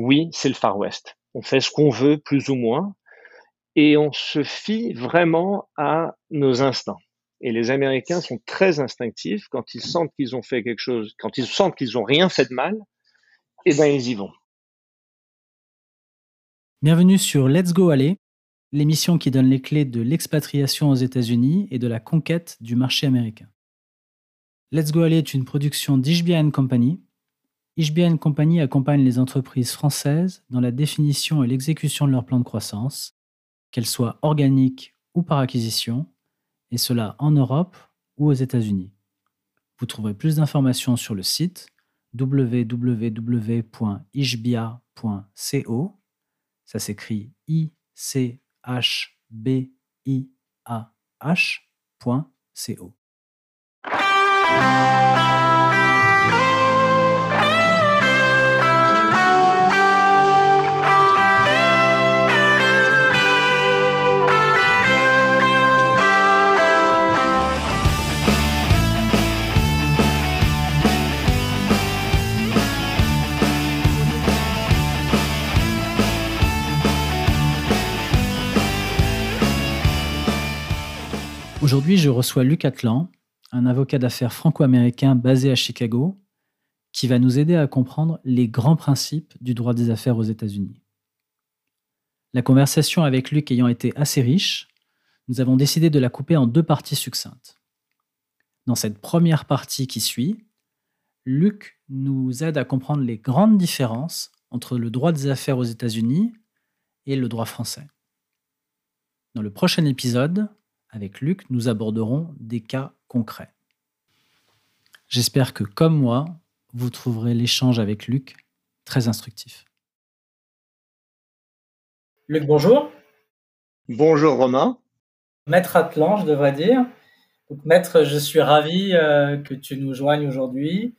oui, c'est le Far West. On fait ce qu'on veut, plus ou moins, et on se fie vraiment à nos instincts. Et les Américains sont très instinctifs. Quand ils sentent qu'ils ont fait quelque chose, quand ils sentent qu'ils n'ont rien fait de mal, eh bien, ils y vont. Bienvenue sur Let's Go Allé, l'émission qui donne les clés de l'expatriation aux États-Unis et de la conquête du marché américain. Let's Go Allé est une production d'Ichbiah Company. Ichbiah Company accompagne les entreprises françaises dans la définition et l'exécution de leur plan de croissance, qu'elles soient organiques ou par acquisition, et cela en Europe ou aux États-Unis. Vous trouverez plus d'informations sur le site www.ichbiah.co. Ça s'écrit ichbiah.co. Aujourd'hui, je reçois Luc Atlan, un avocat d'affaires franco-américain basé à Chicago, qui va nous aider à comprendre les grands principes du droit des affaires aux États-Unis. La conversation avec Luc ayant été assez riche, nous avons décidé de la couper en deux parties succinctes. Dans cette première partie qui suit, Luc nous aide à comprendre les grandes différences entre le droit des affaires aux États-Unis et le droit français. Dans le prochain épisode, avec Luc, nous aborderons des cas concrets. J'espère que, comme moi, vous trouverez l'échange avec Luc très instructif. Luc, bonjour. Bonjour Romain. Maître Atlan, je devrais dire. Donc, Maître, je suis ravi que tu nous joignes aujourd'hui.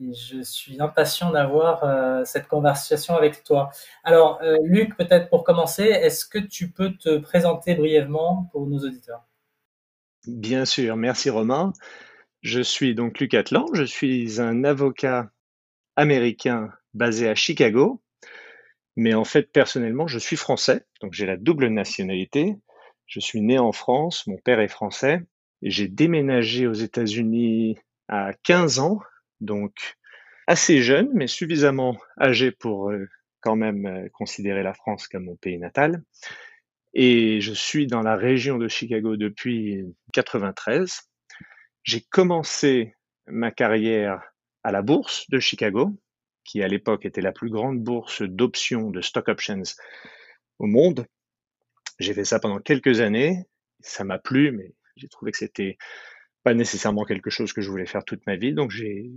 Et je suis impatient d'avoir cette conversation avec toi. Alors, Luc, peut-être pour commencer, est-ce que tu peux te présenter brièvement pour nos auditeurs ? Bien sûr, merci Romain. Je suis donc Luc Atlan, je suis un avocat américain basé à Chicago, mais en fait, personnellement, je suis français, donc j'ai la double nationalité. Je suis né en France, mon père est français, et j'ai déménagé aux États-Unis à 15 ans, donc assez jeune, mais suffisamment âgé pour quand même considérer la France comme mon pays natal. Et je suis dans la région de Chicago depuis 1993. J'ai commencé ma carrière à la bourse de Chicago, qui à l'époque était la plus grande bourse d'options, de stock options au monde. J'ai fait ça pendant quelques années. Ça m'a plu, mais j'ai trouvé que c'était pas nécessairement quelque chose que je voulais faire toute ma vie. Donc j'ai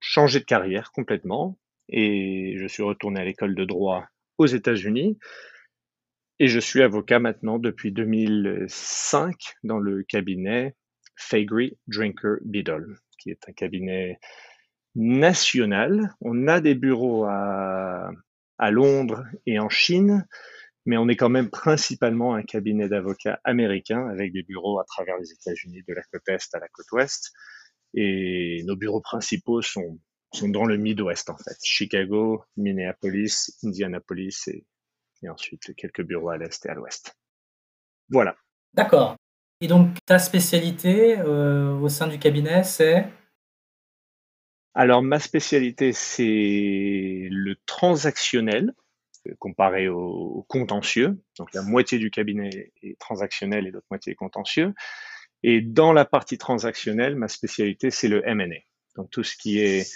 changé de carrière complètement et je suis retourné à l'école de droit aux États-Unis. Et je suis avocat maintenant depuis 2005 dans le cabinet Faegre Drinker Biddle, qui est un cabinet national. On a des bureaux à Londres et en Chine, mais on est quand même principalement un cabinet d'avocats américains avec des bureaux à travers les États-Unis, de la côte Est à la côte Ouest. Et nos bureaux principaux sont dans le Midwest, en fait. Chicago, Minneapolis, Indianapolis et ensuite quelques bureaux à l'Est et à l'Ouest. Voilà. D'accord. Et donc, ta spécialité au sein du cabinet, c'est ? Alors, ma spécialité, c'est le transactionnel, comparé au contentieux. Donc, la moitié du cabinet est transactionnel et l'autre moitié est contentieux. Et dans la partie transactionnelle, ma spécialité, c'est le M&A. Donc, tout ce qui est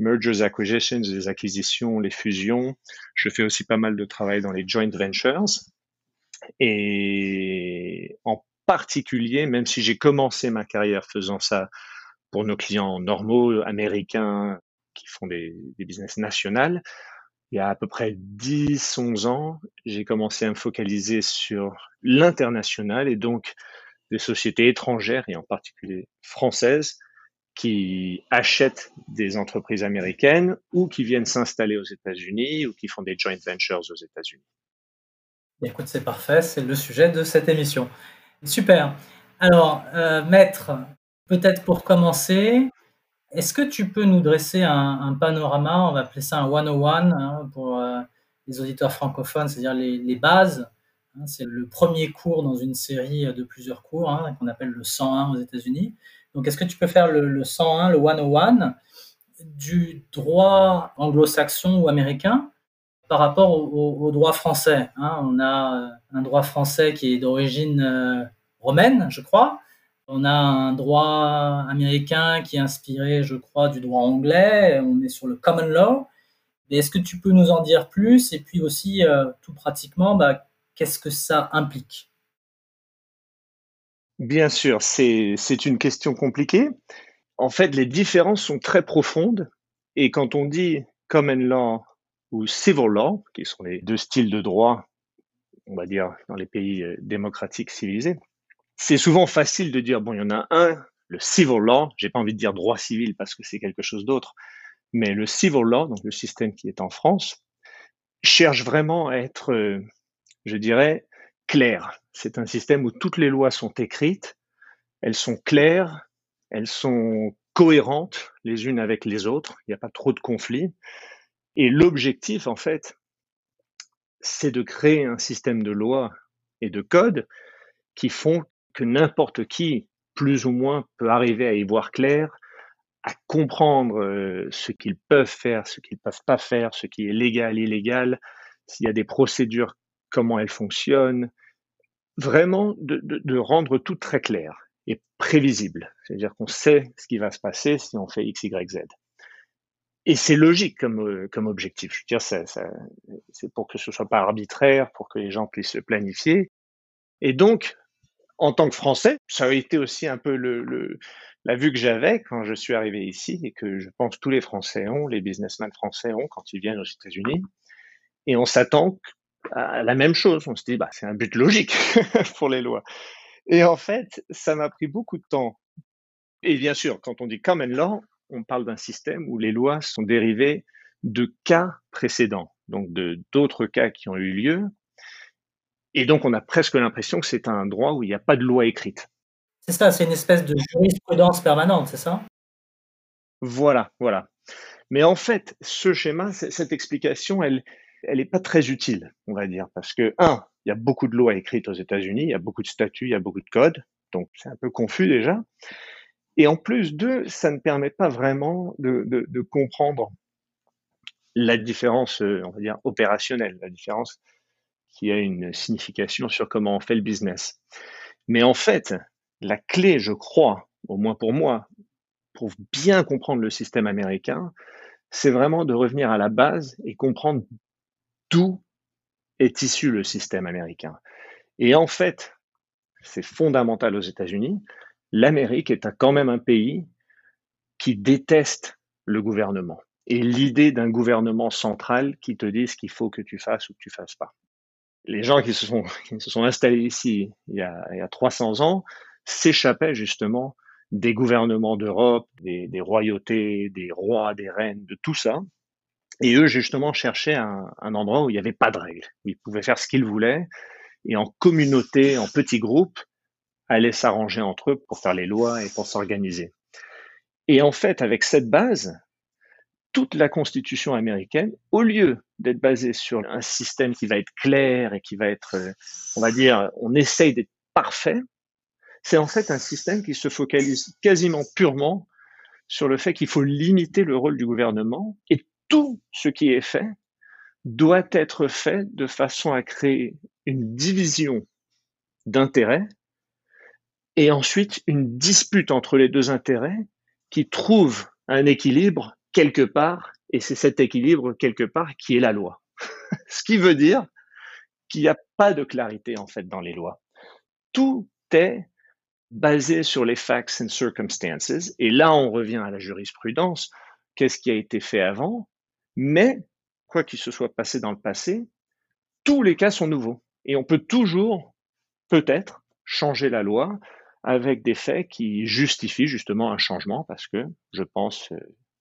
mergers, acquisitions, les acquisitions, les fusions. Je fais aussi pas mal de travail dans les joint ventures. Et en particulier, même si j'ai commencé ma carrière faisant ça pour nos clients normaux, américains, qui font des business nationales, il y a à peu près 10-11 ans, j'ai commencé à me focaliser sur l'international et donc des sociétés étrangères et en particulier françaises qui achètent des entreprises américaines ou qui viennent s'installer aux États-Unis ou qui font des joint ventures aux États-Unis. Écoute, c'est parfait, c'est le sujet de cette émission. Super. Alors, Maître, peut-être pour commencer, est-ce que tu peux nous dresser un panorama, on va appeler ça un 101, hein, pour les auditeurs francophones, c'est-à-dire les bases. Hein, c'est le premier cours dans une série de plusieurs cours hein, qu'on appelle le 101 aux États-Unis. Donc, est-ce que tu peux faire le 101, le 101 du droit anglo-saxon ou américain par rapport au droit français hein, on a un droit français qui est d'origine romaine, je crois. On a un droit américain qui est inspiré, je crois, du droit anglais. On est sur le common law. Et est-ce que tu peux nous en dire plus? Et puis aussi, tout pratiquement, bah, qu'est-ce que ça implique? Bien sûr, c'est une question compliquée. En fait, les différences sont très profondes. Et quand on dit common law ou civil law, qui sont les deux styles de droit, on va dire, dans les pays démocratiques civilisés, c'est souvent facile de dire, bon, il y en a un, le civil law, j'ai pas envie de dire droit civil parce que c'est quelque chose d'autre, mais le civil law, donc le système qui est en France, cherche vraiment à être, je dirais, clair. C'est un système où toutes les lois sont écrites, elles sont claires, elles sont cohérentes les unes avec les autres, il n'y a pas trop de conflits. Et l'objectif, en fait, c'est de créer un système de lois et de codes qui font que n'importe qui, plus ou moins, peut arriver à y voir clair, à comprendre ce qu'ils peuvent faire, ce qu'ils ne peuvent pas faire, ce qui est légal, illégal, s'il y a des procédures, comment elles fonctionnent. Vraiment, de rendre tout très clair et prévisible. C'est-à-dire qu'on sait ce qui va se passer si on fait X, Y, Z. Et c'est logique comme objectif. Je veux dire, c'est pour que ce soit pas arbitraire, pour que les gens puissent se planifier. Et donc, en tant que Français, ça a été aussi un peu la vue que j'avais quand je suis arrivé ici et que je pense tous les Français ont, les businessmen français ont quand ils viennent aux États-Unis. Et on s'attend à la même chose. On se dit, bah, c'est un but logique pour les lois. Et en fait, ça m'a pris beaucoup de temps. Et bien sûr, quand on dit common law, on parle d'un système où les lois sont dérivées de cas précédents, donc d'autres cas qui ont eu lieu. Et donc, on a presque l'impression que c'est un droit où il n'y a pas de loi écrite. C'est ça, c'est une espèce de jurisprudence permanente, c'est ça? Voilà. Mais en fait, ce schéma, cette explication, elle n'est pas très utile, on va dire, parce que, un, il y a beaucoup de lois écrites aux États-Unis, il y a beaucoup de statuts, il y a beaucoup de codes, donc c'est un peu confus déjà. Et en plus, deux, ça ne permet pas vraiment de comprendre la différence, on va dire, opérationnelle, la différence qui a une signification sur comment on fait le business. Mais en fait, la clé, je crois, au moins pour moi, pour bien comprendre le système américain, c'est vraiment de revenir à la base et comprendre d'où est issu le système américain. Et en fait, c'est fondamental aux États-Unis, l'Amérique est quand même un pays qui déteste le gouvernement et l'idée d'un gouvernement central qui te dise qu'il faut que tu fasses ou que tu fasses pas. Les gens qui se sont installés ici il y a 300 ans s'échappaient justement des gouvernements d'Europe, des royautés, des rois, des reines, de tout ça. Et eux, justement, cherchaient un endroit où il n'y avait pas de règles, où ils pouvaient faire ce qu'ils voulaient. Et en communauté, en petits groupes, allaient s'arranger entre eux pour faire les lois et pour s'organiser. Et en fait, avec cette base, toute la Constitution américaine, au lieu d'être basée sur un système qui va être clair et qui va être, on va dire, on essaye d'être parfait, c'est en fait un système qui se focalise quasiment purement sur le fait qu'il faut limiter le rôle du gouvernement et tout ce qui est fait doit être fait de façon à créer une division d'intérêts et ensuite une dispute entre les deux intérêts qui trouve un équilibre quelque part, et c'est cet équilibre quelque part qui est la loi. Ce qui veut dire qu'il n'y a pas de clarité en fait dans les lois. Tout est basé sur les facts and circumstances, et là on revient à la jurisprudence, qu'est-ce qui a été fait avant, mais quoi qu'il se soit passé dans le passé, tous les cas sont nouveaux, et on peut toujours, peut-être, changer la loi avec des faits qui justifient justement un changement, parce que je pense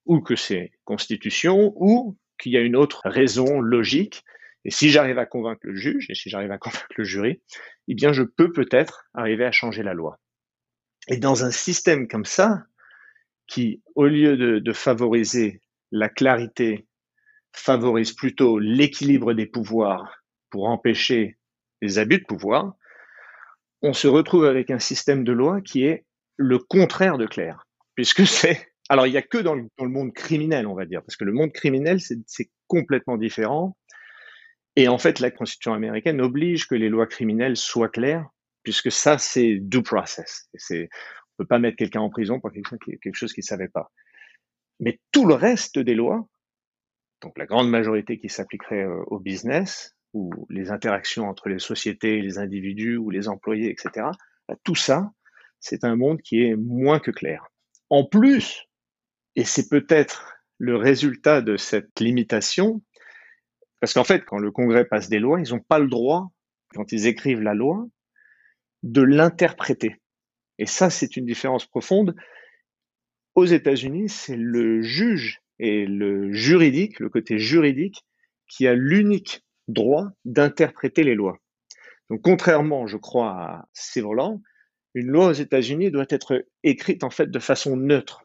ou que c'est constitution, ou qu'il y a une autre raison logique. Et si j'arrive à convaincre le juge, et si j'arrive à convaincre le jury, eh bien, je peux peut-être arriver à changer la loi. Et dans un système comme ça, qui, au lieu de favoriser la clarté, favorise plutôt l'équilibre des pouvoirs pour empêcher les abus de pouvoir, on se retrouve avec un système de loi qui est le contraire de clair, puisque c'est... Alors, il n'y a que dans le monde criminel, on va dire, parce que le monde criminel, c'est complètement différent. Et en fait, la Constitution américaine oblige que les lois criminelles soient claires, puisque ça, c'est due process. On ne peut pas mettre quelqu'un en prison pour quelque chose qu'il ne savait pas. Mais tout le reste des lois, donc la grande majorité qui s'appliquerait au business, ou les interactions entre les sociétés, les individus, ou les employés, etc., tout ça, c'est un monde qui est moins que clair. En plus, et c'est peut-être le résultat de cette limitation, parce qu'en fait, quand le Congrès passe des lois, ils n'ont pas le droit, quand ils écrivent la loi, de l'interpréter. Et ça, c'est une différence profonde. Aux États-Unis, c'est le juge et le juridique, le côté juridique, qui a l'unique droit d'interpréter les lois. Donc, contrairement, je crois, à Sutherland, une loi aux États-Unis doit être écrite en fait de façon neutre.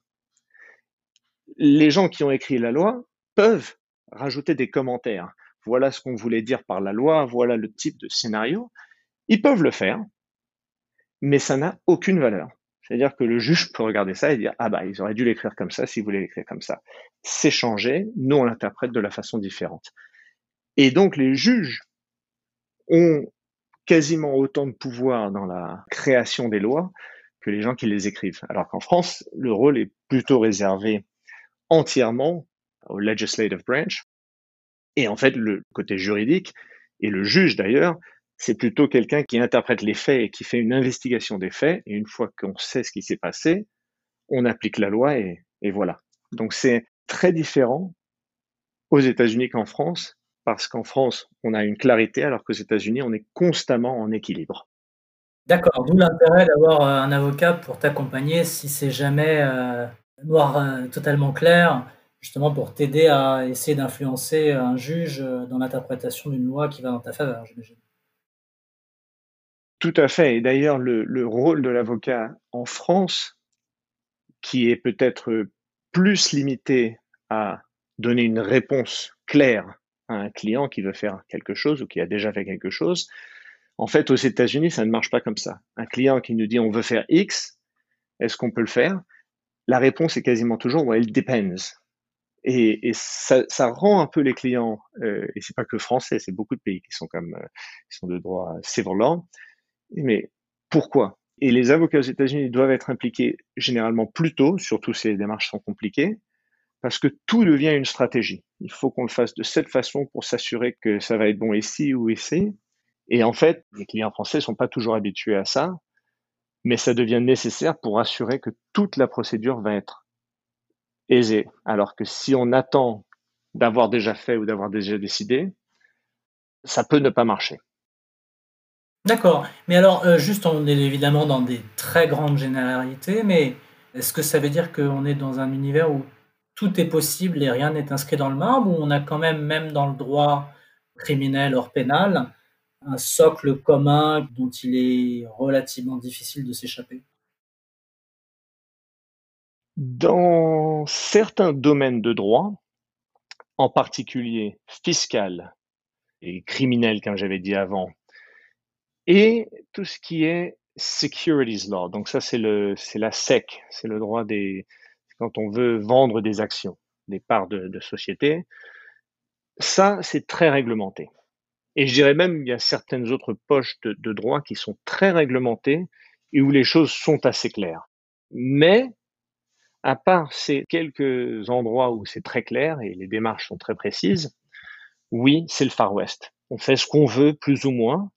Les gens qui ont écrit la loi peuvent rajouter des commentaires. Voilà ce qu'on voulait dire par la loi, voilà le type de scénario. Ils peuvent le faire, mais ça n'a aucune valeur. C'est-à-dire que le juge peut regarder ça et dire « Ah bah, ils auraient dû l'écrire comme ça s'ils voulaient l'écrire comme ça. » C'est changé, nous on l'interprète de la façon différente. Et donc les juges ont quasiment autant de pouvoir dans la création des lois que les gens qui les écrivent. Alors qu'en France, le rôle est plutôt réservé entièrement au legislative branch. Et en fait, le côté juridique, et le juge d'ailleurs, c'est plutôt quelqu'un qui interprète les faits et qui fait une investigation des faits. Et une fois qu'on sait ce qui s'est passé, on applique la loi et voilà. Donc c'est très différent aux États-Unis qu'en France, parce qu'en France, on a une clarité, alors qu'aux États-Unis, on est constamment en équilibre. D'accord, d'où l'intérêt d'avoir un avocat pour t'accompagner si c'est jamais noir, totalement clair, justement pour t'aider à essayer d'influencer un juge dans l'interprétation d'une loi qui va dans ta faveur, j'imagine. Tout à fait, et d'ailleurs, le rôle de l'avocat en France, qui est peut-être plus limité à donner une réponse claire à un client qui veut faire quelque chose ou qui a déjà fait quelque chose. En fait, aux États-Unis, ça ne marche pas comme ça. Un client qui nous dit « on veut faire X, est-ce qu'on peut le faire ?» La réponse est quasiment toujours well, « it depends ». Et ça rend un peu les clients, et c'est pas que français, c'est beaucoup de pays qui sont comme qui sont de droit sévèrement. Mais pourquoi? Et les avocats aux États-Unis doivent être impliqués généralement plus tôt, surtout si les démarches sont compliquées, parce que tout devient une stratégie. Il faut qu'on le fasse de cette façon pour s'assurer que ça va être bon ici ou ici. Et en fait, les clients français ne sont pas toujours habitués à ça, mais ça devient nécessaire pour assurer que toute la procédure va être aisée. Alors que si on attend d'avoir déjà fait ou d'avoir déjà décidé, ça peut ne pas marcher. D'accord. Mais alors, juste, on est évidemment dans des très grandes généralités, mais est-ce que ça veut dire qu'on est dans un univers où tout est possible et rien n'est inscrit dans le marbre, où on a quand même dans le droit criminel hors pénal, un socle commun dont il est relativement difficile de s'échapper? Dans certains domaines de droit, en particulier fiscal et criminel, comme j'avais dit avant, et tout ce qui est securities law, donc ça c'est la SEC, c'est le droit des... quand on veut vendre des actions, des parts de société, ça, c'est très réglementé. Et je dirais même, il y a certaines autres poches de droit qui sont très réglementées et où les choses sont assez claires. Mais, à part ces quelques endroits où c'est très clair et les démarches sont très précises, oui, c'est le Far West. On fait ce qu'on veut, plus ou moins,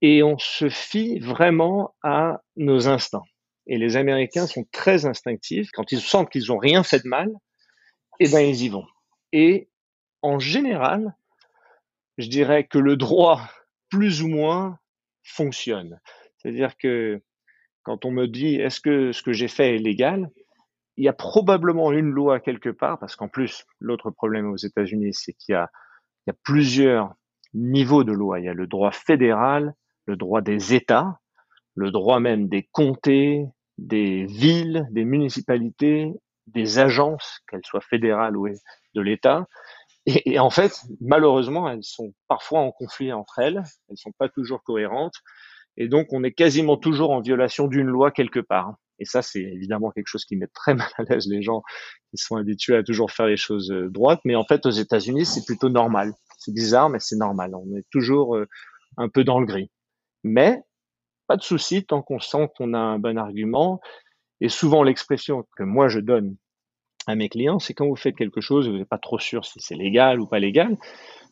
et on se fie vraiment à nos instincts. Et les Américains sont très instinctifs. Quand ils sentent qu'ils n'ont rien fait de mal, eh ben ils y vont. Et en général, je dirais que le droit, plus ou moins, fonctionne. C'est-à-dire que quand on me dit « est-ce que ce que j'ai fait est légal ?», il y a probablement une loi quelque part, parce qu'en plus, l'autre problème aux États-Unis, c'est qu'il y a plusieurs niveaux de loi. Il y a le droit fédéral, le droit des États, le droit même des comtés, des villes, des municipalités, des agences, qu'elles soient fédérales ou de l'État, Et en fait, malheureusement, elles sont parfois en conflit entre elles. Elles ne sont pas toujours cohérentes. Et donc, on est quasiment toujours en violation d'une loi quelque part. Et ça, c'est évidemment quelque chose qui met très mal à l'aise les gens qui sont habitués à toujours faire les choses droites. Mais en fait, aux États-Unis, c'est plutôt normal. C'est bizarre, mais c'est normal. On est toujours un peu dans le gris. Mais pas de souci tant qu'on sent qu'on a un bon argument. Et souvent, l'expression que moi, je donne à mes clients, c'est quand vous faites quelque chose et vous n'êtes pas trop sûr si c'est légal ou pas légal,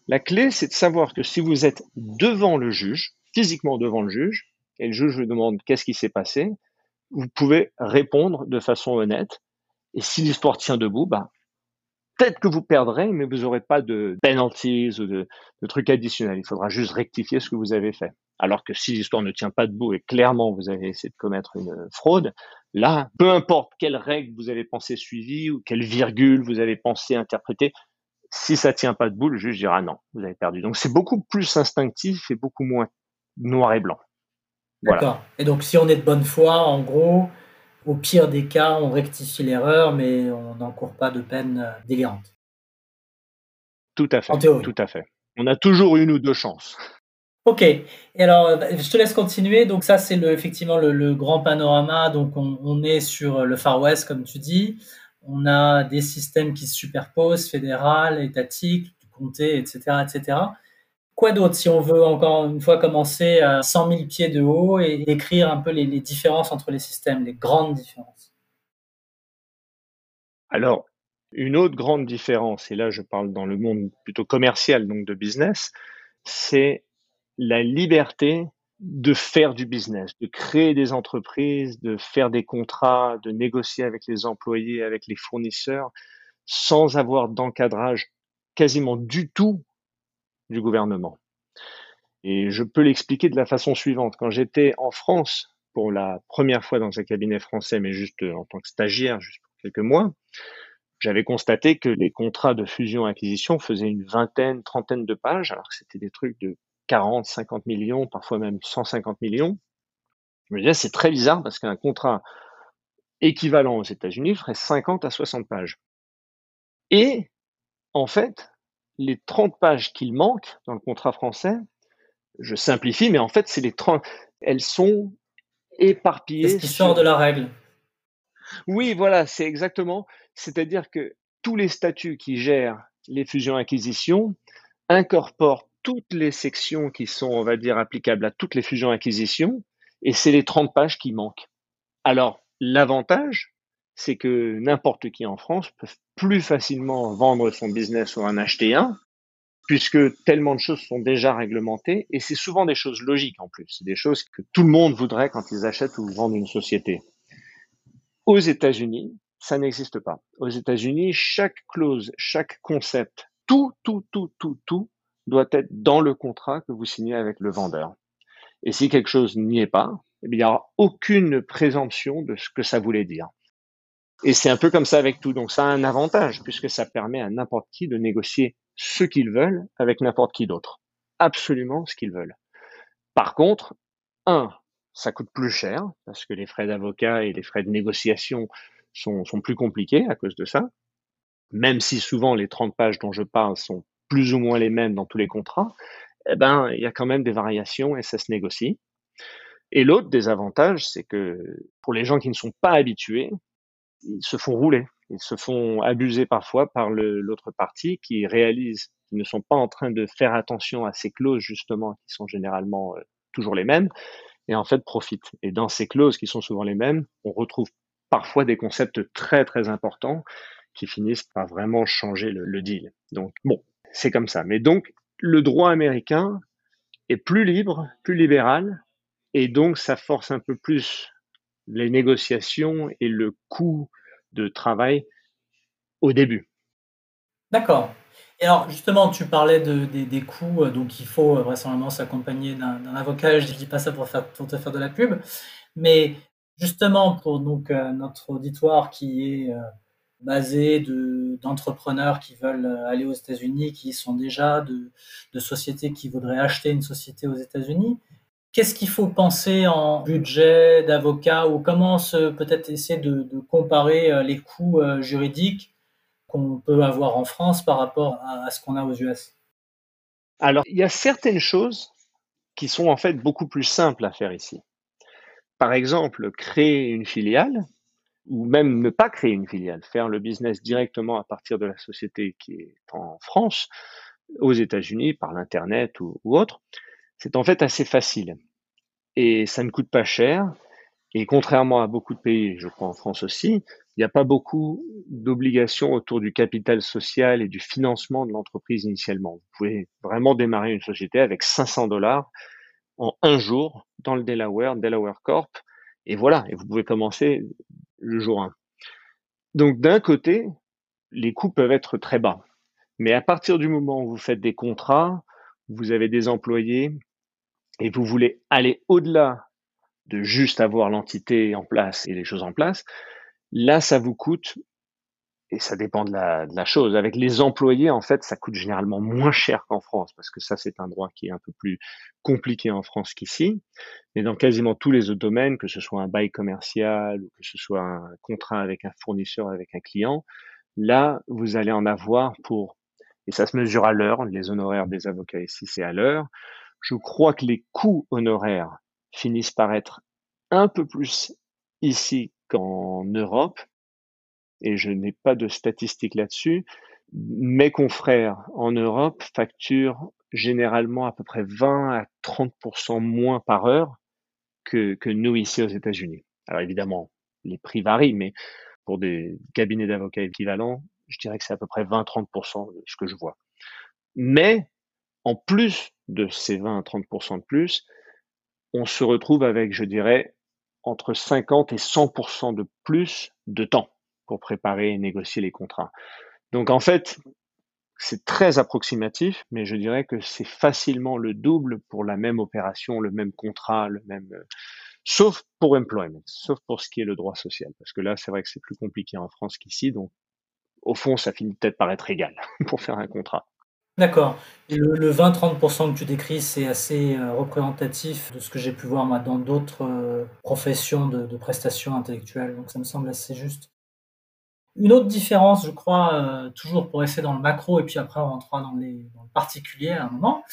la clé, c'est de savoir que si vous êtes devant le juge, physiquement devant le juge, et le juge vous demande qu'est-ce qui s'est passé, vous pouvez répondre de façon honnête. Et si l'histoire tient debout, bah, peut-être que vous perdrez, mais vous n'aurez pas de penalties ou de trucs additionnels. Il faudra juste rectifier ce que vous avez fait. Alors que si l'histoire ne tient pas debout et clairement vous avez essayé de commettre une fraude, là, peu importe quelle règle vous avez pensé suivie ou quelle virgule vous avez pensé interpréter, si ça ne tient pas debout, le juge dira non, vous avez perdu. Donc c'est beaucoup plus instinctif et beaucoup moins noir et blanc. Voilà. D'accord. Et donc si on est de bonne foi, en gros, au pire des cas, on rectifie l'erreur, mais on n'encourt pas de peine délirante. Tout à fait. En théorie. Tout à fait. On a toujours une ou deux chances. Ok, et alors je te laisse continuer. Donc ça, c'est effectivement le grand panorama. Donc on est sur le Far West, comme tu dis. On a des systèmes qui se superposent, fédéral, étatique, comté, etc., etc. Quoi d'autre si on veut encore une fois commencer à 100 000 pieds de haut et décrire un peu les différences entre les systèmes, les grandes différences? Alors, une autre grande différence, et là je parle dans le monde plutôt commercial, donc de business, c'est la liberté de faire du business, de créer des entreprises, de faire des contrats, de négocier avec les employés, avec les fournisseurs, sans avoir d'encadrage quasiment du tout du gouvernement. Et je peux l'expliquer de la façon suivante. Quand j'étais en France, pour la première fois dans un cabinet français, mais juste en tant que stagiaire, juste pour quelques mois, j'avais constaté que les contrats de fusion-acquisition faisaient une vingtaine, trentaine de pages, alors que c'était des trucs de 40, 50 millions, parfois même 150 millions. Je me disais, c'est très bizarre parce qu'un contrat équivalent aux États-Unis ferait 50 à 60 pages. Et en fait, les 30 pages qu'il manque dans le contrat français, je simplifie, mais en fait, c'est les 30, elles sont éparpillées. C'est ce qui sort de la règle. Oui, voilà, c'est exactement. C'est-à-dire que tous les statuts qui gèrent les fusions-acquisitions incorporent toutes les sections qui sont, on va dire, applicables à toutes les fusions-acquisitions, et c'est les 30 pages qui manquent. Alors, l'avantage, c'est que n'importe qui en France peut plus facilement vendre son business ou en acheter un, puisque tellement de choses sont déjà réglementées, et c'est souvent des choses logiques en plus, c'est des choses que tout le monde voudrait quand ils achètent ou vendent une société. Aux États-Unis, ça n'existe pas. Aux États-Unis, chaque clause, chaque concept, tout, doit être dans le contrat que vous signez avec le vendeur. Et si quelque chose n'y est pas, eh bien, il n'y aura aucune présomption de ce que ça voulait dire. Et c'est un peu comme ça avec tout. Donc, ça a un avantage puisque ça permet à n'importe qui de négocier ce qu'ils veulent avec n'importe qui d'autre. Absolument ce qu'ils veulent. Par contre, ça coûte plus cher parce que les frais d'avocat et les frais de négociation sont plus compliqués à cause de ça. Même si souvent les 30 pages dont je parle sont plus ou moins les mêmes dans tous les contrats, eh ben, il y a quand même des variations et ça se négocie. Et l'autre désavantage, c'est que pour les gens qui ne sont pas habitués, ils se font rouler, ils se font abuser parfois par l'autre partie qui réalise qu'ils ne sont pas en train de faire attention à ces clauses justement qui sont généralement toujours les mêmes et en fait profitent. Et dans ces clauses qui sont souvent les mêmes, on retrouve parfois des concepts très très importants qui finissent par vraiment changer le deal. Donc bon, c'est comme ça. Mais donc, le droit américain est plus libre, plus libéral, et donc ça force un peu plus les négociations et le coût de travail au début. D'accord. Et alors, justement, tu parlais des coûts, donc il faut vraisemblablement s'accompagner d'un avocat. Je ne dis pas ça pour te faire de la pub, mais justement pour donc, notre auditoire qui est basé d'entrepreneurs qui veulent aller aux États-Unis, qui sont déjà de sociétés qui voudraient acheter une société aux États-Unis. Qu'est-ce qu'il faut penser en budget d'avocat ou comment peut-être essayer de comparer les coûts juridiques qu'on peut avoir en France par rapport à ce qu'on a aux US? Alors, il y a certaines choses qui sont en fait beaucoup plus simples à faire ici. Par exemple, créer une filiale ou même ne pas créer une filiale, faire le business directement à partir de la société qui est en France, aux États-Unis, par l'Internet ou autre, c'est en fait assez facile. Et ça ne coûte pas cher. Et contrairement à beaucoup de pays, je crois en France aussi, il n'y a pas beaucoup d'obligations autour du capital social et du financement de l'entreprise initialement. Vous pouvez vraiment démarrer une société avec $500 en un jour dans le Delaware, Delaware Corp. Et voilà, et vous pouvez commencer le jour 1. Donc d'un côté, les coûts peuvent être très bas. Mais à partir du moment où vous faites des contrats, vous avez des employés et vous voulez aller au-delà de juste avoir l'entité en place et les choses en place, là, ça vous coûte, et ça dépend de la chose, avec les employés, en fait, ça coûte généralement moins cher qu'en France, parce que ça, c'est un droit qui est un peu plus compliqué en France qu'ici, mais dans quasiment tous les autres domaines, que ce soit un bail commercial, ou que ce soit un contrat avec un fournisseur, avec un client, là, vous allez en avoir pour, et ça se mesure à l'heure, les honoraires des avocats ici, c'est à l'heure, je crois que les coûts honoraires finissent par être un peu plus ici qu'en Europe, et je n'ai pas de statistiques là-dessus. Mes confrères en Europe facturent généralement à peu près 20 à 30% moins par heure que nous ici aux États-Unis. Alors évidemment, les prix varient, mais pour des cabinets d'avocats équivalents, je dirais que c'est à peu près 20-30% de ce que je vois. Mais en plus de ces 20 à 30% de plus, on se retrouve avec, je dirais, entre 50 et 100% de plus de temps pour préparer et négocier les contrats. Donc en fait, c'est très approximatif, mais je dirais que c'est facilement le double pour la même opération, le même contrat, le même... Sauf pour employment, sauf pour ce qui est le droit social. Parce que là, c'est vrai que c'est plus compliqué en France qu'ici, donc au fond, ça finit peut-être par être égal pour faire un contrat. D'accord. Le 20-30% que tu décris, c'est assez représentatif de ce que j'ai pu voir moi, dans d'autres professions de prestations intellectuelles. Donc, ça me semble assez juste. Une autre différence, je crois, toujours pour rester dans le macro, et puis après, on rentrera dans le particulier à un moment,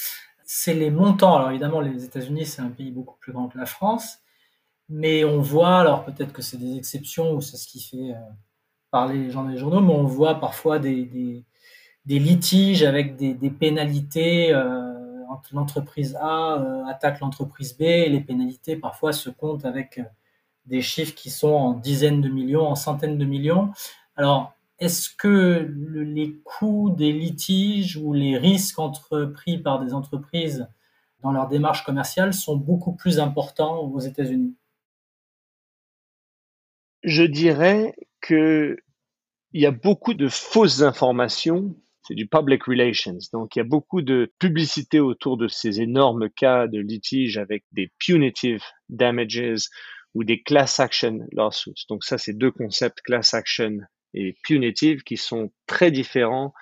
c'est les montants. Alors, évidemment, les États-Unis, c'est un pays beaucoup plus grand que la France, mais on voit, alors peut-être que c'est des exceptions ou c'est ce qui fait parler les gens des journaux, mais on voit parfois des litiges avec des pénalités, l'entreprise A attaque l'entreprise B, et les pénalités parfois se comptent avec des chiffres qui sont en dizaines de millions, en centaines de millions. Alors, est-ce que les coûts des litiges ou les risques entrepris par des entreprises dans leur démarche commerciale sont beaucoup plus importants aux États-Unis? Je dirais qu'il y a beaucoup de fausses informations. C'est du public relations. Donc, il y a beaucoup de publicité autour de ces énormes cas de litige avec des punitive damages ou des class action lawsuits. Donc, ça, c'est deux concepts, class action et punitive, qui sont très différents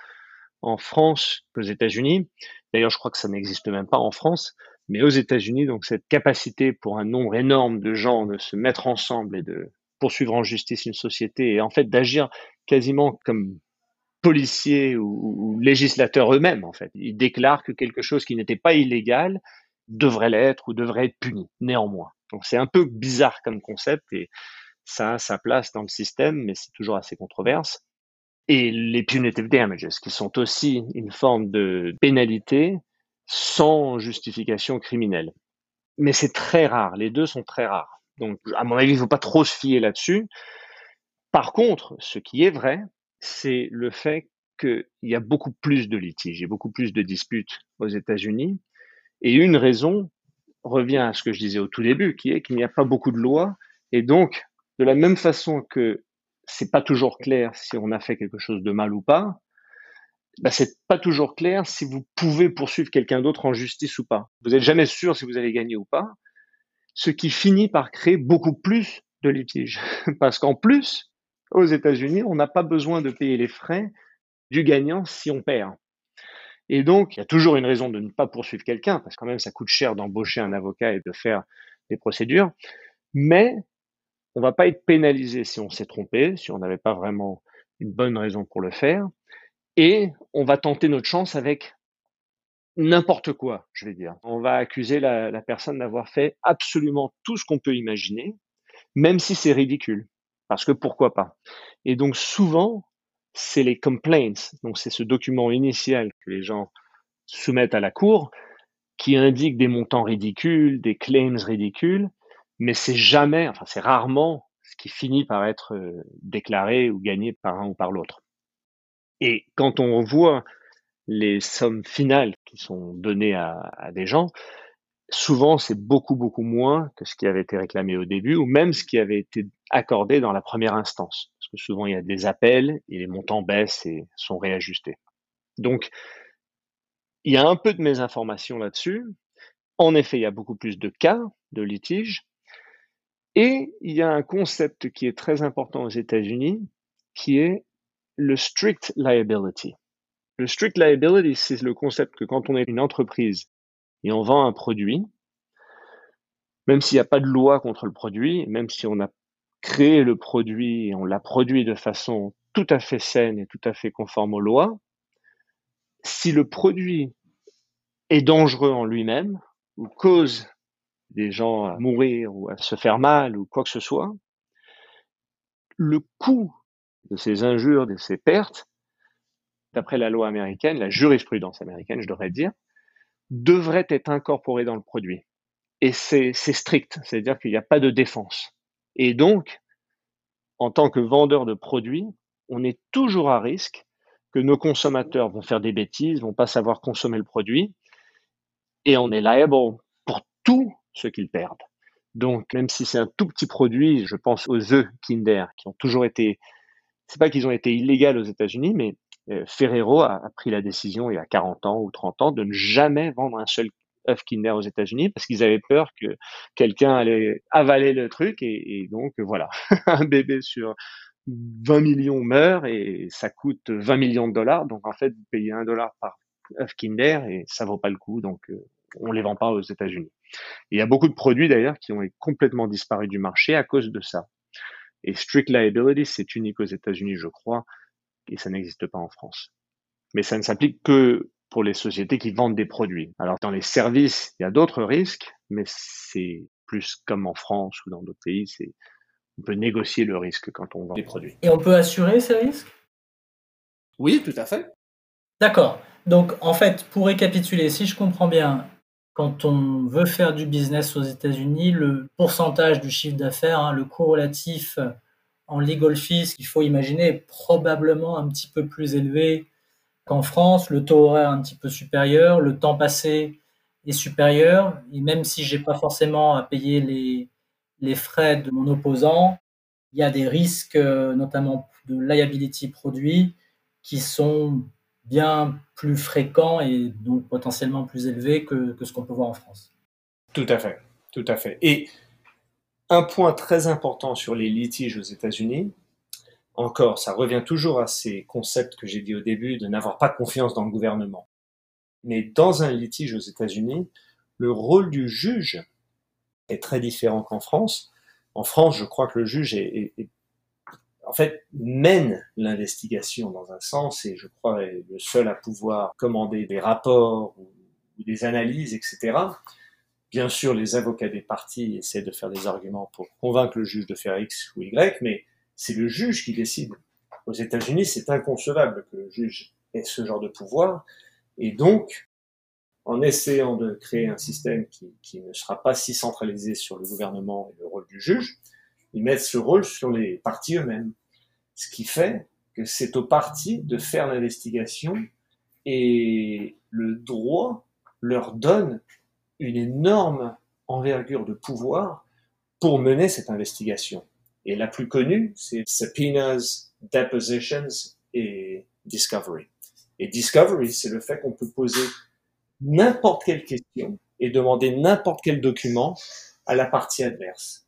en France qu'aux États-Unis. D'ailleurs, je crois que ça n'existe même pas en France. Mais aux États-Unis, donc, cette capacité pour un nombre énorme de gens de se mettre ensemble et de poursuivre en justice une société et en fait d'agir quasiment comme policiers ou législateurs eux-mêmes, en fait. Ils déclarent que quelque chose qui n'était pas illégal devrait l'être ou devrait être puni, néanmoins. Donc, c'est un peu bizarre comme concept et ça a sa place dans le système, mais c'est toujours assez controverse. Et les punitive damages, qui sont aussi une forme de pénalité sans justification criminelle. Mais c'est très rare, les deux sont très rares. Donc, à mon avis, il ne faut pas trop se fier là-dessus. Par contre, ce qui est vrai, c'est le fait qu'il y a beaucoup plus de litiges et beaucoup plus de disputes aux États-Unis. Et une raison revient à ce que je disais au tout début, qui est qu'il n'y a pas beaucoup de lois. Et donc, de la même façon que c'est pas toujours clair si on a fait quelque chose de mal ou pas, bah c'est pas toujours clair si vous pouvez poursuivre quelqu'un d'autre en justice ou pas. Vous n'êtes jamais sûr si vous allez gagner ou pas. Ce qui finit par créer beaucoup plus de litiges. Parce qu'en plus, aux États-Unis, on n'a pas besoin de payer les frais du gagnant si on perd. Et donc, il y a toujours une raison de ne pas poursuivre quelqu'un, parce que quand même, ça coûte cher d'embaucher un avocat et de faire des procédures. Mais on ne va pas être pénalisé si on s'est trompé, si on n'avait pas vraiment une bonne raison pour le faire. Et on va tenter notre chance avec n'importe quoi, je vais dire. On va accuser la personne d'avoir fait absolument tout ce qu'on peut imaginer, même si c'est ridicule. Parce que pourquoi pas? Et donc souvent, c'est les complaints, donc c'est ce document initial que les gens soumettent à la cour, qui indique des montants ridicules, des claims ridicules, mais c'est jamais, enfin c'est rarement ce qui finit par être déclaré ou gagné par un ou par l'autre. Et quand on voit les sommes finales qui sont données à des gens, souvent c'est beaucoup, beaucoup moins que ce qui avait été réclamé au début ou même ce qui avait été accordé dans la première instance. Parce que souvent il y a des appels et les montants baissent et sont réajustés. Donc il y a un peu de mésinformation là-dessus. En effet, il y a beaucoup plus de cas de litiges. Et il y a un concept qui est très important aux États-Unis qui est le strict liability. Le strict liability, c'est le concept que quand on est une entreprise et on vend un produit, même s'il n'y a pas de loi contre le produit, même si on a créé le produit et on l'a produit de façon tout à fait saine et tout à fait conforme aux lois, si le produit est dangereux en lui-même ou cause des gens à mourir ou à se faire mal ou quoi que ce soit, le coût de ces injures, de ces pertes, d'après la loi américaine, la jurisprudence américaine, je devrais dire, devrait être incorporé dans le produit. Et c'est strict, c'est-à-dire qu'il n'y a pas de défense. Et donc, en tant que vendeur de produits, on est toujours à risque que nos consommateurs vont faire des bêtises, vont pas savoir consommer le produit, et on est liable pour tout ce qu'ils perdent. Donc, même si c'est un tout petit produit, je pense aux œufs Kinder, qui ont toujours été, c'est pas qu'ils ont été illégaux aux États-Unis, mais Ferrero a pris la décision il y a 40 ans ou 30 ans de ne jamais vendre un seul œuf Kinder aux États-Unis parce qu'ils avaient peur que quelqu'un allait avaler le truc et donc voilà, un bébé sur 20 millions meurt et ça coûte 20 millions de dollars. Donc en fait, vous payez $1 par œuf Kinder et ça vaut pas le coup, donc on les vend pas aux États-Unis. Il y a beaucoup de produits d'ailleurs qui ont complètement disparu du marché à cause de ça. Et strict liability, c'est unique aux États-Unis, je crois. Et ça n'existe pas en France. Mais ça ne s'applique que pour les sociétés qui vendent des produits. Alors, dans les services, il y a d'autres risques, mais c'est plus comme en France ou dans d'autres pays, on peut négocier le risque quand on vend des produits. Et on peut assurer ces risques? Oui, tout à fait. D'accord. Donc, en fait, pour récapituler, si je comprends bien, quand on veut faire du business aux États-Unis, le pourcentage du chiffre d'affaires, hein, le coût relatif en legal fees, il faut imaginer, est probablement un petit peu plus élevé qu'en France, le taux horaire un petit peu supérieur, le temps passé est supérieur, et même si je n'ai pas forcément à payer les frais de mon opposant, il y a des risques, notamment de liability produit, qui sont bien plus fréquents et donc potentiellement plus élevés que ce qu'on peut voir en France. Tout à fait, tout à fait. Et un point très important sur les litiges aux États-Unis, encore, ça revient toujours à ces concepts que j'ai dit au début de n'avoir pas confiance dans le gouvernement. Mais dans un litige aux États-Unis, le rôle du juge est très différent qu'en France. En France, je crois que le juge en fait, mène l'investigation dans un sens et je crois est le seul à pouvoir commander des rapports ou des analyses, etc. Bien sûr, les avocats des parties essaient de faire des arguments pour convaincre le juge de faire X ou Y, mais c'est le juge qui décide. Aux États-Unis, c'est inconcevable que le juge ait ce genre de pouvoir. Et donc, en essayant de créer un système qui ne sera pas si centralisé sur le gouvernement et le rôle du juge, ils mettent ce rôle sur les parties eux-mêmes. Ce qui fait que c'est aux parties de faire l'investigation et le droit leur donne une énorme envergure de pouvoir pour mener cette investigation. Et la plus connue, c'est subpoenas, depositions et discovery. Et discovery, c'est le fait qu'on peut poser n'importe quelle question et demander n'importe quel document à la partie adverse,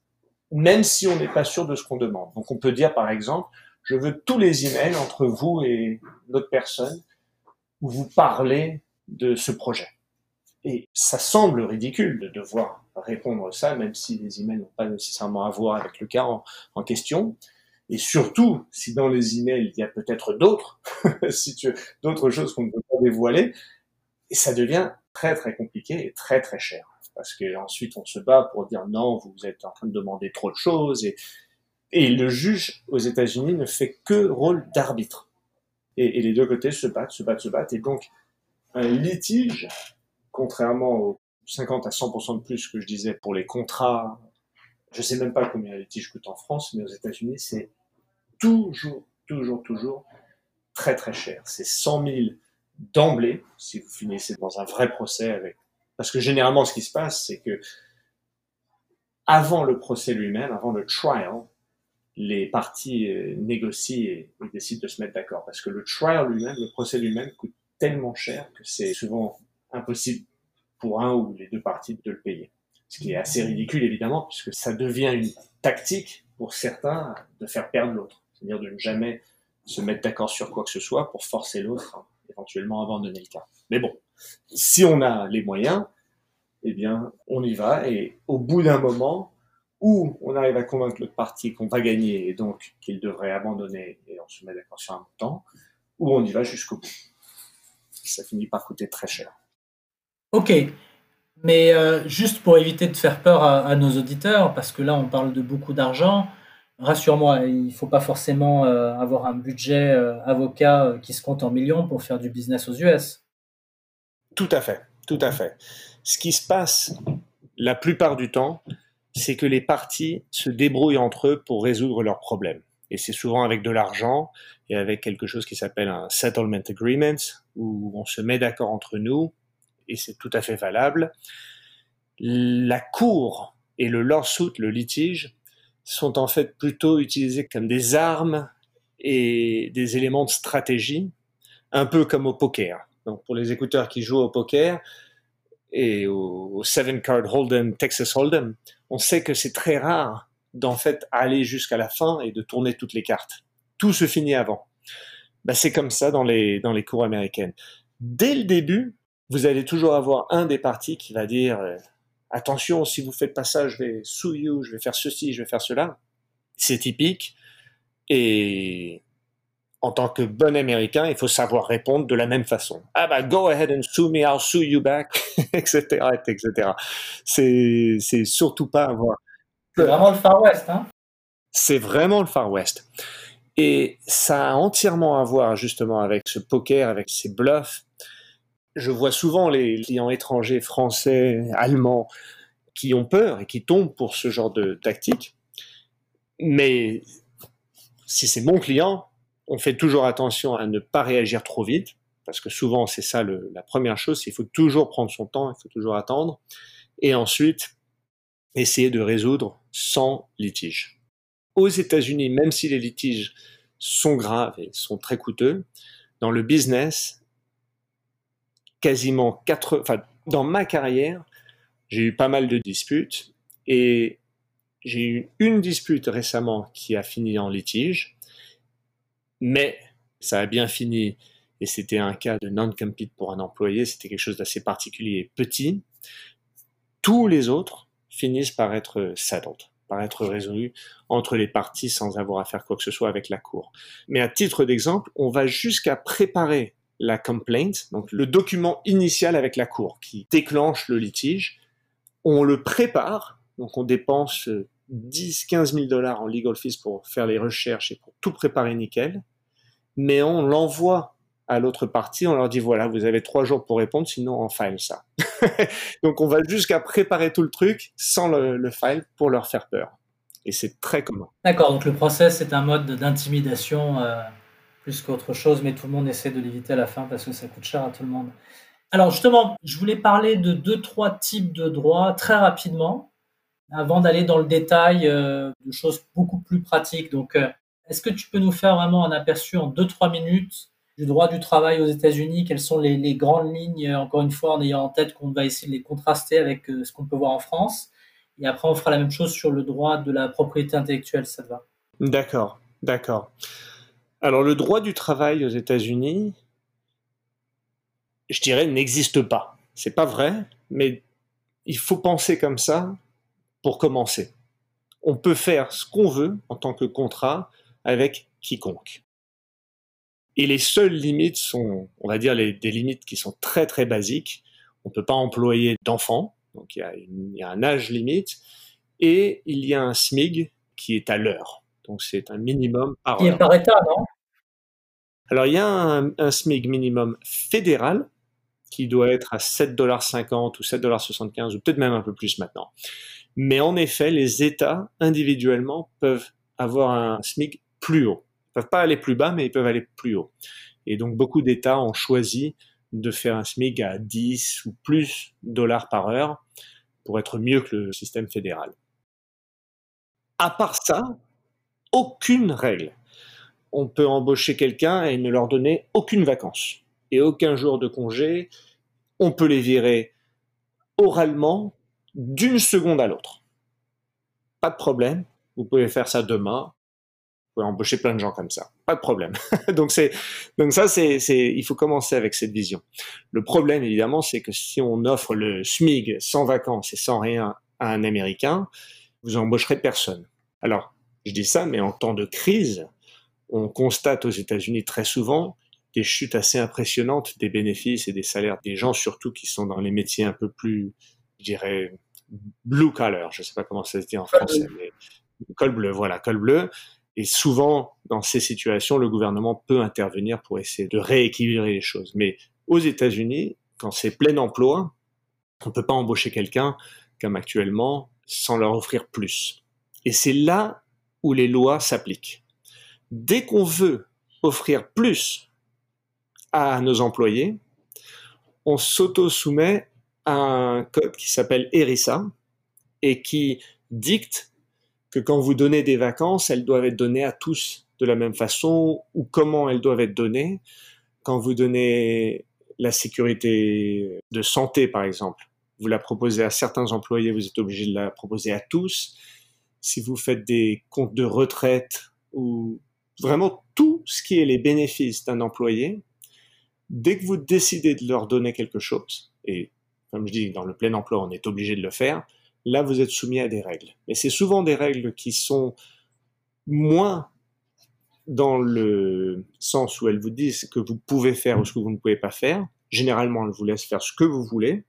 même si on n'est pas sûr de ce qu'on demande. Donc on peut dire par exemple, je veux tous les emails entre vous et l'autre personne où vous parlez de ce projet. Et ça semble ridicule de devoir répondre à ça, même si les emails n'ont pas nécessairement à voir avec le cas en question. Et surtout, si dans les emails, il y a peut-être d'autres, si tu veux, d'autres choses qu'on ne peut pas dévoiler, et ça devient très, très compliqué et très, très cher. Parce que ensuite, on se bat pour dire non, vous êtes en train de demander trop de choses. Et le juge aux États-Unis ne fait que rôle d'arbitre. Et les deux côtés se battent. Et donc, un litige, contrairement aux 50 à 100% de plus que je disais pour les contrats, je sais même pas combien un litige coûte en France, mais aux États-Unis, c'est toujours très, très cher. C'est 100 000 d'emblée, si vous finissez dans un vrai procès avec. Parce que généralement, ce qui se passe, c'est que avant le procès lui-même, avant le trial, les parties négocient et décident de se mettre d'accord. Parce que le trial lui-même, le procès lui-même, coûte tellement cher que c'est souvent impossible pour un ou les deux parties de le payer. Ce qui est assez ridicule, évidemment, puisque ça devient une tactique pour certains de faire perdre l'autre. C'est-à-dire de ne jamais se mettre d'accord sur quoi que ce soit pour forcer l'autre à éventuellement abandonner le cas. Mais bon, si on a les moyens, eh bien, on y va. Et au bout d'un moment où on arrive à convaincre l'autre partie qu'on va gagner et donc qu'il devrait abandonner, et on se met d'accord sur un montant, où on y va jusqu'au bout. Ça finit par coûter très cher. Ok. Mais juste pour éviter de faire peur à nos auditeurs, parce que là, on parle de beaucoup d'argent, rassure-moi, il ne faut pas forcément avoir un budget avocat qui se compte en millions pour faire du business aux US. Tout à fait. Ce qui se passe la plupart du temps, c'est que les parties se débrouillent entre eux pour résoudre leurs problèmes. Et c'est souvent avec de l'argent et avec quelque chose qui s'appelle un settlement agreement, où on se met d'accord entre nous. Et c'est tout à fait valable, la cour et le lawsuit, le litige, sont en fait plutôt utilisés comme des armes et des éléments de stratégie, un peu comme au poker. Donc pour les écouteurs qui jouent au poker et au 7-card hold'em, Texas hold'em, on sait que c'est très rare d'en fait aller jusqu'à la fin et de tourner toutes les cartes. Tout se finit avant. Ben c'est comme ça dans les cours américaines. Dès le début, vous allez toujours avoir un des partis qui va dire « Attention, si vous ne faites pas ça, je vais sue you, je vais faire ceci, je vais faire cela. » C'est typique. Et en tant que bon Américain, il faut savoir répondre de la même façon. « Ah bah, go ahead and sue me, I'll sue you back. » etc. C'est surtout pas avoir peur. C'est vraiment le Far West, hein ? C'est vraiment le Far West. Et ça a entièrement à voir justement avec ce poker, avec ces bluffs. Je vois souvent les clients étrangers, français, allemands, qui ont peur et qui tombent pour ce genre de tactique. Mais si c'est mon client, on fait toujours attention à ne pas réagir trop vite, parce que souvent c'est ça la première chose, il faut toujours prendre son temps, il faut toujours attendre, et ensuite essayer de résoudre sans litige. Aux États-Unis, même si les litiges sont graves et sont très coûteux, dans le business, dans ma carrière, j'ai eu pas mal de disputes et j'ai eu une dispute récemment qui a fini en litige, mais ça a bien fini et c'était un cas de non-compete pour un employé, c'était quelque chose d'assez particulier et petit. Tous les autres finissent par être settled, par être résolus entre les parties sans avoir à faire quoi que ce soit avec la cour. Mais à titre d'exemple, on va jusqu'à préparer la complaint, donc le document initial avec la cour qui déclenche le litige, on le prépare, donc on dépense 10 000 à 15 000 $ en legal fees pour faire les recherches et pour tout préparer nickel, mais on l'envoie à l'autre partie, on leur dit voilà, vous avez 3 jours pour répondre, sinon on file ça. Donc on va jusqu'à préparer tout le truc sans le file pour leur faire peur. Et c'est très commun. D'accord, donc le procès c'est un mode d'intimidation plus qu'autre chose, mais tout le monde essaie de l'éviter à la fin parce que ça coûte cher à tout le monde. Alors justement, je voulais parler de 2-3 types de droits très rapidement, avant d'aller dans le détail de choses beaucoup plus pratiques. Donc, est-ce que tu peux nous faire vraiment un aperçu en 2-3 minutes du droit du travail aux États-Unis ? Quelles sont les grandes lignes, encore une fois, en ayant en tête qu'on va essayer de les contraster avec ce qu'on peut voir en France. Et après, on fera la même chose sur le droit de la propriété intellectuelle, ça te va ? D'accord. Alors, le droit du travail aux États-Unis, je dirais, n'existe pas. C'est pas vrai, mais il faut penser comme ça pour commencer. On peut faire ce qu'on veut en tant que contrat avec quiconque. Et les seules limites sont, on va dire, des limites qui sont très très basiques. On ne peut pas employer d'enfants, donc il y a un âge limite, et il y a un SMIG qui est à l'heure. Donc c'est un minimum par heure. Il est par État, non? Alors il y a un SMIG minimum fédéral qui doit être à 7,50 $ ou 7,75 $ ou peut-être même un peu plus maintenant. Mais en effet, les États individuellement peuvent avoir un SMIG plus haut. Ils ne peuvent pas aller plus bas, mais ils peuvent aller plus haut. Et donc beaucoup d'États ont choisi de faire un SMIG à 10 ou plus $ par heure pour être mieux que le système fédéral. À part ça, aucune règle. On peut embaucher quelqu'un et ne leur donner aucune vacance et aucun jour de congé. On peut les virer oralement d'une seconde à l'autre. Pas de problème, vous pouvez faire ça demain. Vous pouvez embaucher plein de gens comme ça, pas de problème. donc il faut commencer avec cette vision. Le problème, évidemment, c'est que si on offre le SMIG sans vacances et sans rien à un Américain, vous n'embaucherez personne. Alors, je dis ça, mais en temps de crise, on constate aux États-Unis très souvent des chutes assez impressionnantes des bénéfices et des salaires des gens, surtout qui sont dans les métiers un peu plus, je dirais, blue collar, je ne sais pas comment ça se dit en français, mais col bleu, voilà, col bleu. Et souvent, dans ces situations, le gouvernement peut intervenir pour essayer de rééquilibrer les choses. Mais aux États-Unis, quand c'est plein emploi, on ne peut pas embaucher quelqu'un comme actuellement sans leur offrir plus. Et c'est là où les lois s'appliquent. Dès qu'on veut offrir plus à nos employés, on s'auto-soumet à un code qui s'appelle ERISA et qui dicte que quand vous donnez des vacances, elles doivent être données à tous de la même façon, ou comment elles doivent être données. Quand vous donnez la sécurité de santé, par exemple, vous la proposez à certains employés, vous êtes obligé de la proposer à tous. Si vous faites des comptes de retraite, ou vraiment tout ce qui est les bénéfices d'un employé, dès que vous décidez de leur donner quelque chose, et comme je dis, dans le plein emploi, on est obligé de le faire, là, vous êtes soumis à des règles. Mais c'est souvent des règles qui sont moins dans le sens où elles vous disent ce que vous pouvez faire ou ce que vous ne pouvez pas faire. Généralement, elles vous laissent faire ce que vous voulez,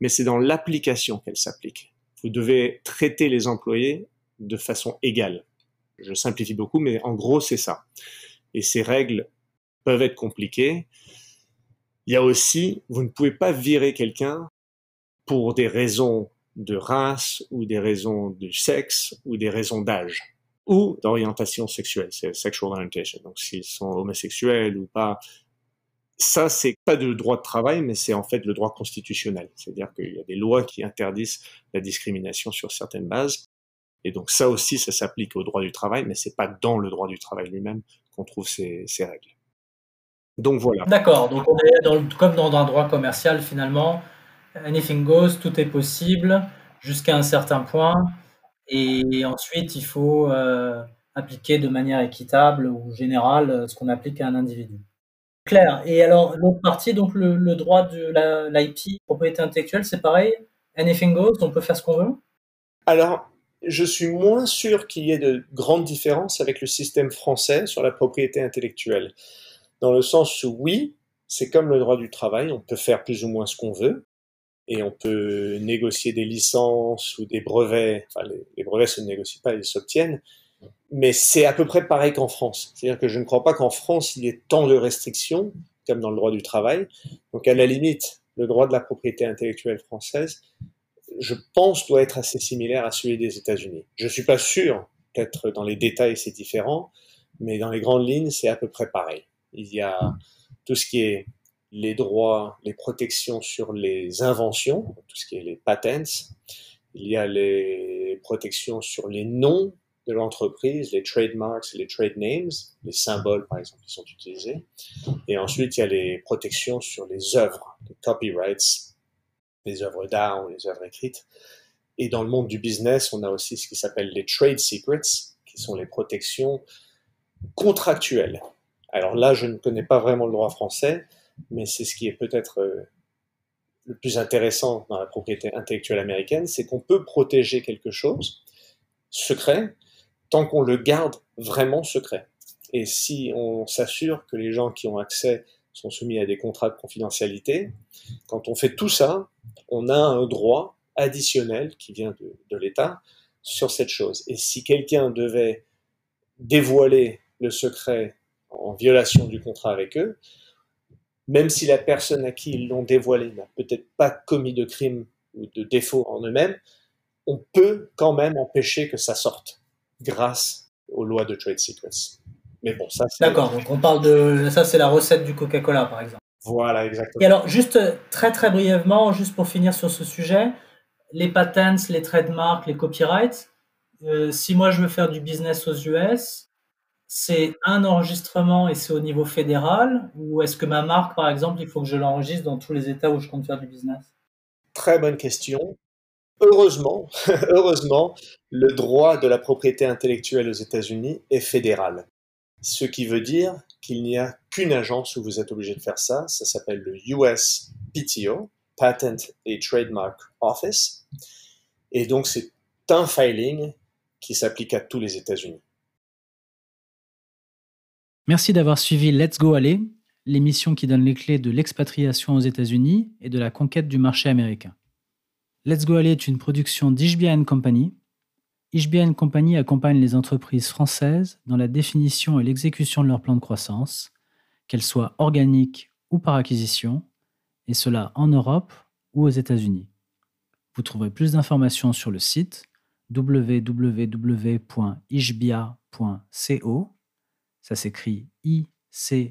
mais c'est dans l'application qu'elles s'appliquent. Vous devez traiter les employés de façon égale. Je simplifie beaucoup, mais en gros, c'est ça. Et ces règles peuvent être compliquées. Il y a aussi, vous ne pouvez pas virer quelqu'un pour des raisons de race ou des raisons de sexe ou des raisons d'âge ou d'orientation sexuelle, c'est sexual orientation, donc s'ils sont homosexuels ou pas. Ça, c'est pas du droit de travail, mais c'est en fait le droit constitutionnel, c'est-à-dire qu'il y a des lois qui interdisent la discrimination sur certaines bases, et donc ça aussi, ça s'applique au droit du travail, mais c'est pas dans le droit du travail lui-même qu'on trouve ces règles. Donc voilà. D'accord, donc on est comme dans un droit commercial finalement, anything goes, tout est possible jusqu'à un certain point et ensuite il faut appliquer de manière équitable ou générale ce qu'on applique à un individu. Claire, et alors l'autre partie, donc le droit de l'IP, propriété intellectuelle, c'est pareil, anything goes, on peut faire ce qu'on veut? Alors je suis moins sûr qu'il y ait de grandes différences avec le système français sur la propriété intellectuelle, dans le sens où oui, c'est comme le droit du travail, on peut faire plus ou moins ce qu'on veut. Et on peut négocier des licences ou des brevets. Enfin, les brevets se négocient pas, ils s'obtiennent. Mais c'est à peu près pareil qu'en France. C'est-à-dire que je ne crois pas qu'en France, il y ait tant de restrictions, comme dans le droit du travail. Donc, à la limite, le droit de la propriété intellectuelle française, je pense, doit être assez similaire à celui des États-Unis. Je suis pas sûr, peut-être dans les détails, c'est différent, mais dans les grandes lignes, c'est à peu près pareil. Il y a tout ce qui est les droits, les protections sur les inventions, tout ce qui est les patents. Il y a les protections sur les noms de l'entreprise, les trademarks, les trade names, les symboles, par exemple, qui sont utilisés. Et ensuite, il y a les protections sur les œuvres, les copyrights, les œuvres d'art ou les œuvres écrites. Et dans le monde du business, on a aussi ce qui s'appelle les trade secrets, qui sont les protections contractuelles. Alors là, je ne connais pas vraiment le droit français, mais c'est ce qui est peut-être le plus intéressant dans la propriété intellectuelle américaine, c'est qu'on peut protéger quelque chose secret tant qu'on le garde vraiment secret. Et si on s'assure que les gens qui ont accès sont soumis à des contrats de confidentialité, quand on fait tout ça, on a un droit additionnel qui vient de l'État sur cette chose. Et si quelqu'un devait dévoiler le secret en violation du contrat avec eux, même si la personne à qui ils l'ont dévoilé n'a peut-être pas commis de crime ou de défaut en eux-mêmes, on peut quand même empêcher que ça sorte grâce aux lois de trade secrets. Mais bon, ça, c'est... D'accord, donc on parle de... Ça, c'est la recette du Coca-Cola, par exemple. Voilà, exactement. Et alors, juste très, très brièvement, juste pour finir sur ce sujet, les patents, les trademarks, les copyrights, si moi, je veux faire du business aux US, c'est un enregistrement et c'est au niveau fédéral, ou est-ce que ma marque, par exemple, il faut que je l'enregistre dans tous les États où je compte faire du business? Très bonne question. Heureusement, le droit de la propriété intellectuelle aux États-Unis est fédéral. Ce qui veut dire qu'il n'y a qu'une agence où vous êtes obligé de faire ça. Ça s'appelle le USPTO, Patent and Trademark Office. Et donc, c'est un filing qui s'applique à tous les États-Unis. Merci d'avoir suivi Let's Go Allé, l'émission qui donne les clés de l'expatriation aux États-Unis et de la conquête du marché américain. Let's Go Allé est une production d'Ichbiah Company. Ichbiah Company accompagne les entreprises françaises dans la définition et l'exécution de leur plan de croissance, qu'elles soient organiques ou par acquisition, et cela en Europe ou aux États-Unis. Vous trouverez plus d'informations sur le site www.ichbiah.co. Ça s'écrit ichbiah.co.